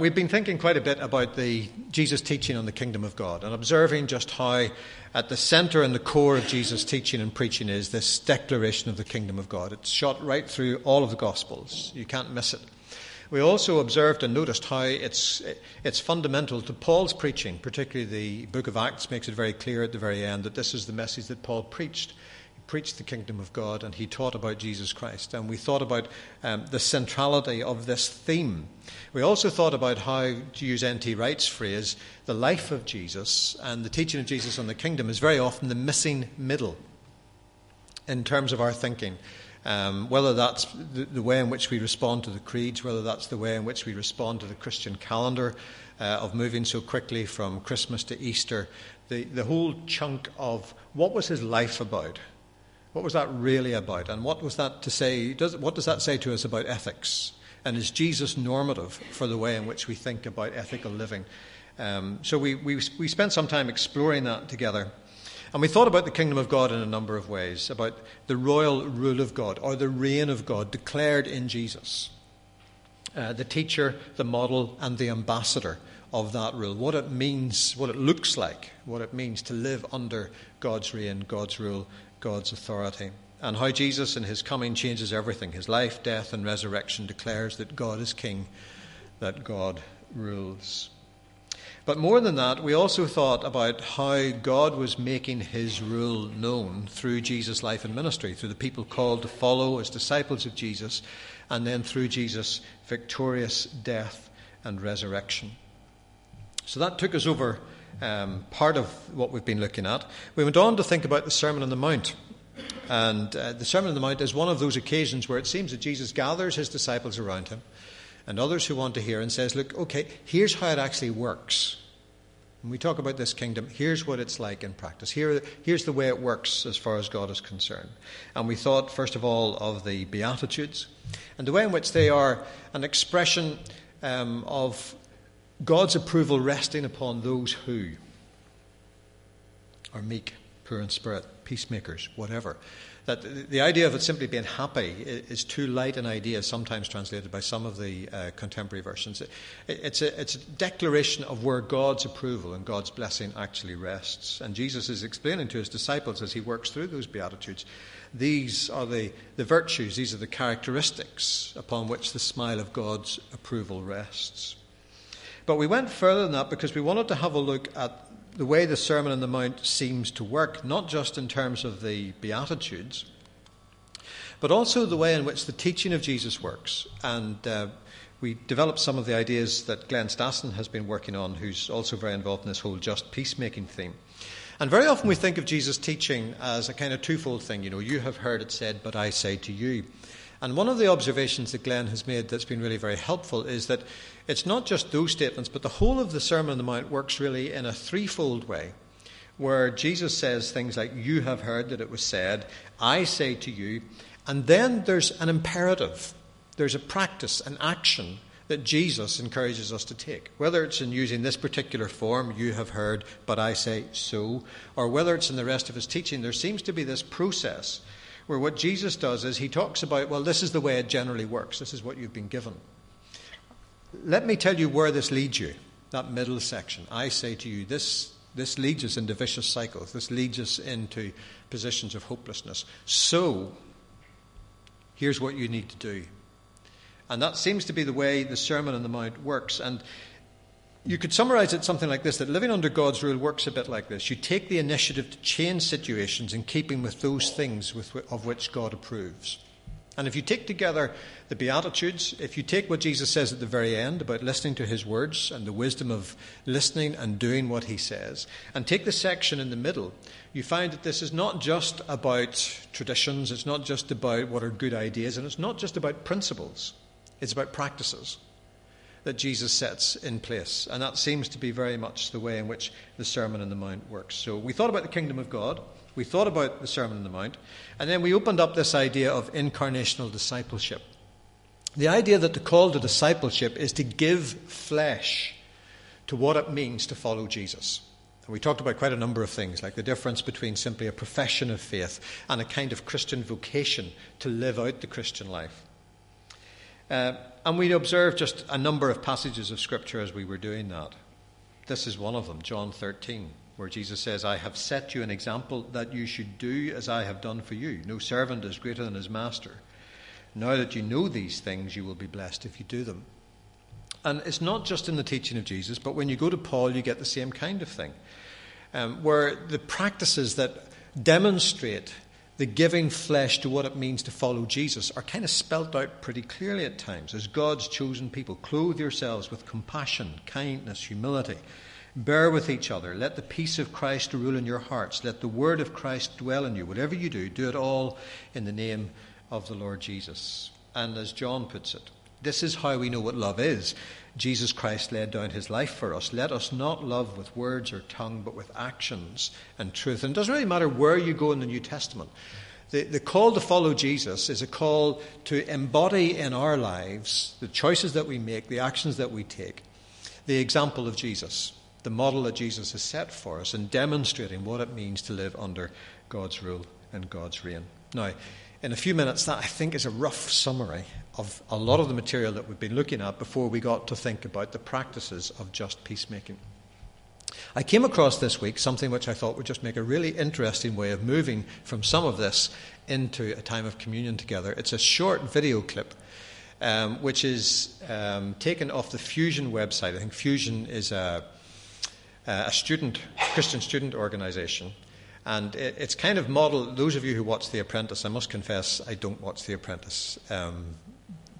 We've been thinking quite a bit about the Jesus' teaching on the kingdom of God and observing just how at the centre and the core of Jesus' teaching and preaching is this declaration of the kingdom of God. It's shot right through all of the Gospels. You can't miss it. We also observed and noticed how it's fundamental to Paul's preaching, particularly the book of Acts makes it very clear at the very end that this is the message that Paul preached. Preached the kingdom of God, and he taught about Jesus Christ. And we thought about the centrality of this theme. We also thought about how, to use N.T. Wright's phrase, the life of Jesus and the teaching of Jesus on the kingdom is very often the missing middle in terms of our thinking. Whether that's the way in which we respond to the creeds, whether that's the way in which we respond to the Christian calendar of moving so quickly from Christmas to Easter, the whole chunk of what was his life about? What was that really about? And what was that to say? What does that say to us about ethics? And is Jesus normative for the way in which we think about ethical living? So we spent some time exploring that together. And we thought about the kingdom of God in a number of ways, about the royal rule of God or the reign of God declared in Jesus. The teacher, the model, and the ambassador of that rule. What it means, what it looks like, what it means to live under God's reign, God's rule, God's authority, and how Jesus in his coming changes everything. His life, death, and resurrection declares that God is king, that God rules. But more than that, we also thought about how God was making his rule known through Jesus' life and ministry, through the people called to follow as disciples of Jesus, and then through Jesus' victorious death and resurrection. So that took us over part of what we've been looking at. We went on to think about the Sermon on the Mount. And the Sermon on the Mount is one of those occasions where it seems that Jesus gathers his disciples around him and others who want to hear and says, look, okay, here's how it actually works. When we talk about this kingdom, here's what it's like in practice. Here's the way it works as far as God is concerned. And we thought, first of all, of the Beatitudes and the way in which they are an expression of God's approval resting upon those who are meek, poor in spirit, peacemakers, whatever. That the idea of it simply being happy is too light an idea, sometimes translated by some of the contemporary versions. It's a declaration of where God's approval and God's blessing actually rests. And Jesus is explaining to his disciples as he works through those Beatitudes, these are the virtues, these are the characteristics upon which the smile of God's approval rests. But we went further than that because we wanted to have a look at the way the Sermon on the Mount seems to work, not just in terms of the Beatitudes, but also the way in which the teaching of Jesus works. And we developed some of the ideas that Glenn Stassen has been working on, who's also very involved in this whole just peacemaking theme. And very often we think of Jesus' teaching as a kind of twofold thing. You know, you have heard it said, but I say to you. And one of the observations that Glenn has made that's been really very helpful is that it's not just those statements, but the whole of the Sermon on the Mount works really in a threefold way, where Jesus says things like, you have heard that it was said, I say to you, and then there's an imperative, there's a practice, an action that Jesus encourages us to take, whether it's in using this particular form, you have heard, but I say so, or whether it's in the rest of his teaching, there seems to be this process where what Jesus does is he talks about, well, this is the way it generally works. This is what you've been given. Let me tell you where this leads you, that middle section. I say to you, this leads us into vicious cycles. This leads us into positions of hopelessness. So, here's what you need to do. And that seems to be the way the Sermon on the Mount works. And you could summarize it something like this, that living under God's rule works a bit like this. You take the initiative to change situations in keeping with those things of which God approves. And if you take together the Beatitudes, if you take what Jesus says at the very end about listening to his words and the wisdom of listening and doing what he says, and take the section in the middle, you find that this is not just about traditions, it's not just about what are good ideas, and it's not just about principles, it's about practices that Jesus sets in place. And that seems to be very much the way in which the Sermon on the Mount works. So we thought about the kingdom of God, we thought about the Sermon on the Mount, and then we opened up this idea of incarnational discipleship. The idea that the call to discipleship is to give flesh to what it means to follow Jesus. And we talked about quite a number of things, like the difference between simply a profession of faith and a kind of Christian vocation to live out the Christian life. And we observed just a number of passages of Scripture as we were doing that. This is one of them, John 13, where Jesus says, I have set you an example that you should do as I have done for you. No servant is greater than his master. Now that you know these things, you will be blessed if you do them. And it's not just in the teaching of Jesus, but when you go to Paul, you get the same kind of thing, where the practices that demonstrate the giving flesh to what it means to follow Jesus are kind of spelt out pretty clearly at times. As God's chosen people, clothe yourselves with compassion, kindness, humility. Bear with each other. Let the peace of Christ rule in your hearts. Let the word of Christ dwell in you. Whatever you do, do it all in the name of the Lord Jesus. And as John puts it, this is how we know what love is. Jesus Christ laid down his life for us. Let us not love with words or tongue, but with actions and truth. And it doesn't really matter where you go in the New Testament. The call to follow Jesus is a call to embody in our lives the choices that we make, the actions that we take, the example of Jesus, the model that Jesus has set for us in demonstrating what it means to live under God's rule and God's reign. Now, in a few minutes, that I think is a rough summary of a lot of the material that we've been looking at before we got to think about the practices of just peacemaking. I came across this week something which I thought would just make a really interesting way of moving from some of this into a time of communion together. It's a short video clip which is taken off the Fusion website. I think Fusion is a student, Christian student organization. And it's kind of modeled, those of you who watch The Apprentice, I must confess I don't watch The Apprentice,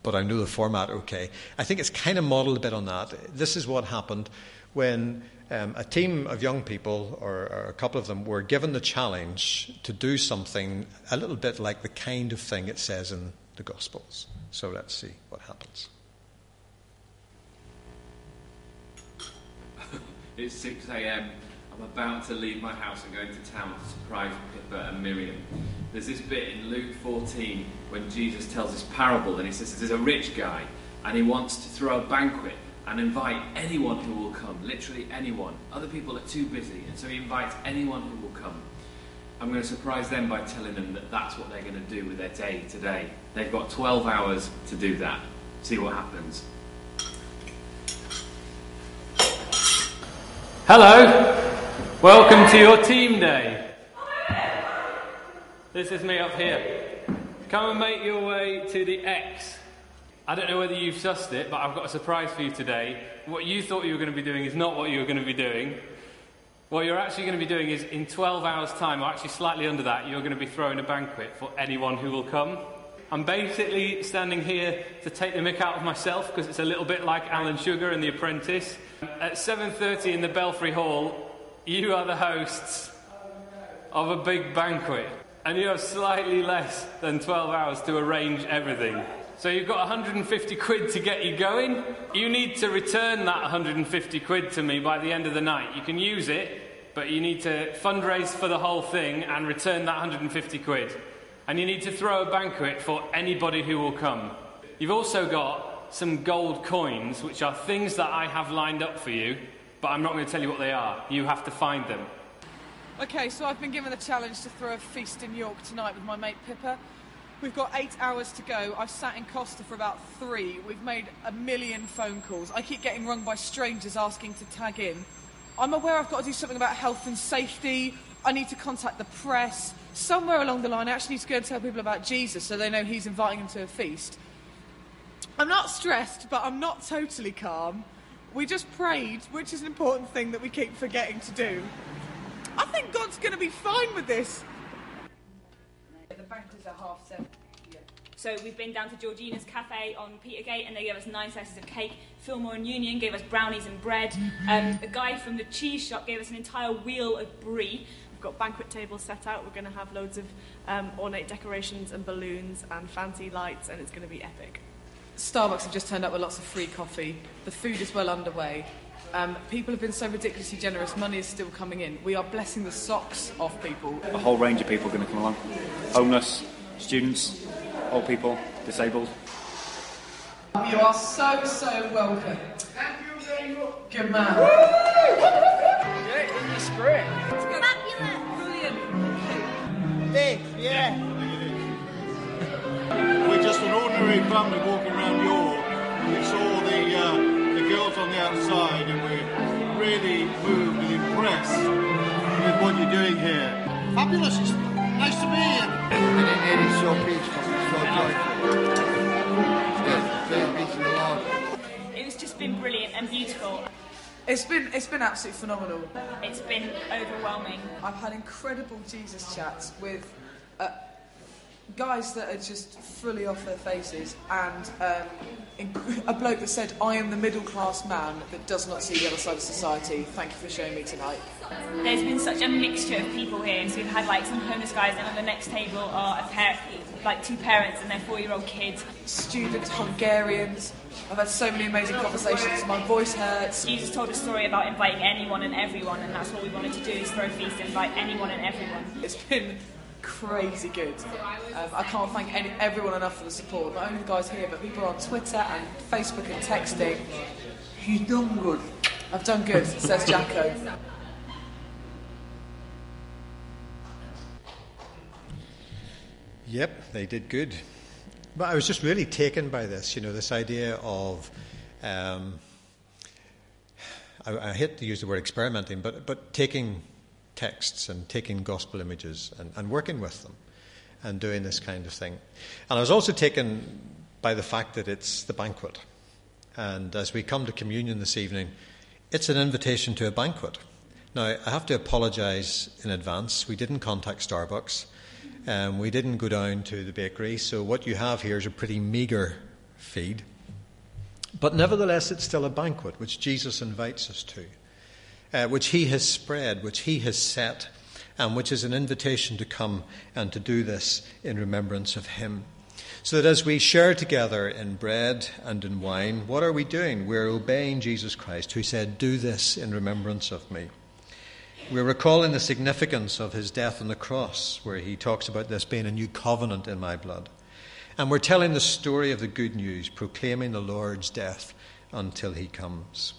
but I know the format okay. I think it's kind of modeled a bit on that. This is what happened when a team of young people, or a couple of them, were given the challenge to do something a little bit like the kind of thing it says in the Gospels. So let's see what happens. It's 6 a.m. I'm about to leave my house and go into town to surprise Pippa and Miriam. There's this bit in Luke 14 when Jesus tells this parable, and he says there's a rich guy and he wants to throw a banquet and invite anyone who will come, literally anyone. Other people are too busy, and so he invites anyone who will come. I'm going to surprise them by telling them that that's what they're going to do with their day today. They've got 12 hours to do that. See what happens. Hello! Welcome to your team day. This is me up here. Come and make your way to the X. I don't know whether you've sussed it, but I've got a surprise for you today. What you thought you were going to be doing is not what you were going to be doing. What you're actually going to be doing is, in 12 hours' time, or actually slightly under that, you're going to be throwing a banquet for anyone who will come. I'm basically standing here to take the mick out of myself, because it's a little bit like Alan Sugar and The Apprentice. At 7:30 in the Belfry Hall, you are the hosts of a big banquet, and you have slightly less than 12 hours to arrange everything. So you've got 150 quid to get you going. You need to return that 150 quid to me by the end of the night. You can use it, but you need to fundraise for the whole thing and return that 150 quid. And you need to throw a banquet for anybody who will come. You've also got some gold coins, which are things that I have lined up for you, but I'm not going to tell you what they are. You have to find them. Okay, so I've been given the challenge to throw a feast in York tonight with my mate Pippa. We've got 8 hours to go. I've sat in Costa for about 3. We've made 1 million phone calls. I keep getting rung by strangers asking to tag in. I'm aware I've got to do something about health and safety. I need to contact the press. Somewhere along the line, I actually need to go and tell people about Jesus so they know he's inviting them to a feast. I'm not stressed, but I'm not totally calm. We just prayed, which is an important thing that we keep forgetting to do. I think God's going to be fine with this. The banquets are 7:30. Yeah. So we've been down to Georgina's cafe on Petergate, and they gave us 9 slices of cake. Fillmore and Union gave us brownies and bread. The guy from the cheese shop gave us an entire wheel of brie. We've got banquet tables set out. We're going to have loads of ornate decorations and balloons and fancy lights, and it's going to be epic. Starbucks have just turned up with lots of free coffee. The food is well underway. People have been so ridiculously generous. Money is still coming in. We are blessing the socks off people. A whole range of people are going to come along. Homeless, students, old people, disabled. You are so, so welcome. Thank you. Good man. Woo! Yeah, isn't this great? Fabulous. Brilliant. Big, yeah. We're just an ordinary family walking around York. we saw the girls on the outside, and we're really moved and impressed with what you're doing here. Fabulous. It's nice to be here. And it is so peaceful. It's so joyful. Yes, very peaceful love. It's just been brilliant and beautiful. It's been absolutely phenomenal. It's been overwhelming. I've had incredible Jesus chats with guys that are just fully off their faces, and a bloke that said, "I am the middle class man that does not see the other side of society. Thank you for showing me tonight." There's been such a mixture of people here. So we've had like some homeless guys, and on the next table are two parents and their 4-year-old kids. Students, Hungarians. I've had so many amazing conversations, my voice hurts. Jesus told a story about inviting anyone and everyone, and that's what we wanted to do, is throw a feast and invite anyone and everyone. It's been crazy good. I can't thank everyone enough for the support, not only the guys here, but people on Twitter and Facebook and texting. You've done good. I've done good, says Jacko. Yep, they did good. But I was just really taken by this, this idea of, I hate to use the word experimenting, but taking texts and taking gospel images and working with them and doing this kind of thing. And I was also taken by the fact that it's the banquet. And as we come to communion this evening, it's an invitation to a banquet. Now, I have to apologise in advance. We didn't contact Starbucks. We didn't go down to the bakery, so what you have here is a pretty meagre feed. But nevertheless, it's still a banquet, which Jesus invites us to, which he has spread, which he has set, and which is an invitation to come and to do this in remembrance of him. So that as we share together in bread and in wine, what are we doing? We're obeying Jesus Christ, who said, "Do this in remembrance of me." We're recalling the significance of his death on the cross, where he talks about this being a new covenant in my blood. And we're telling the story of the good news, proclaiming the Lord's death until he comes.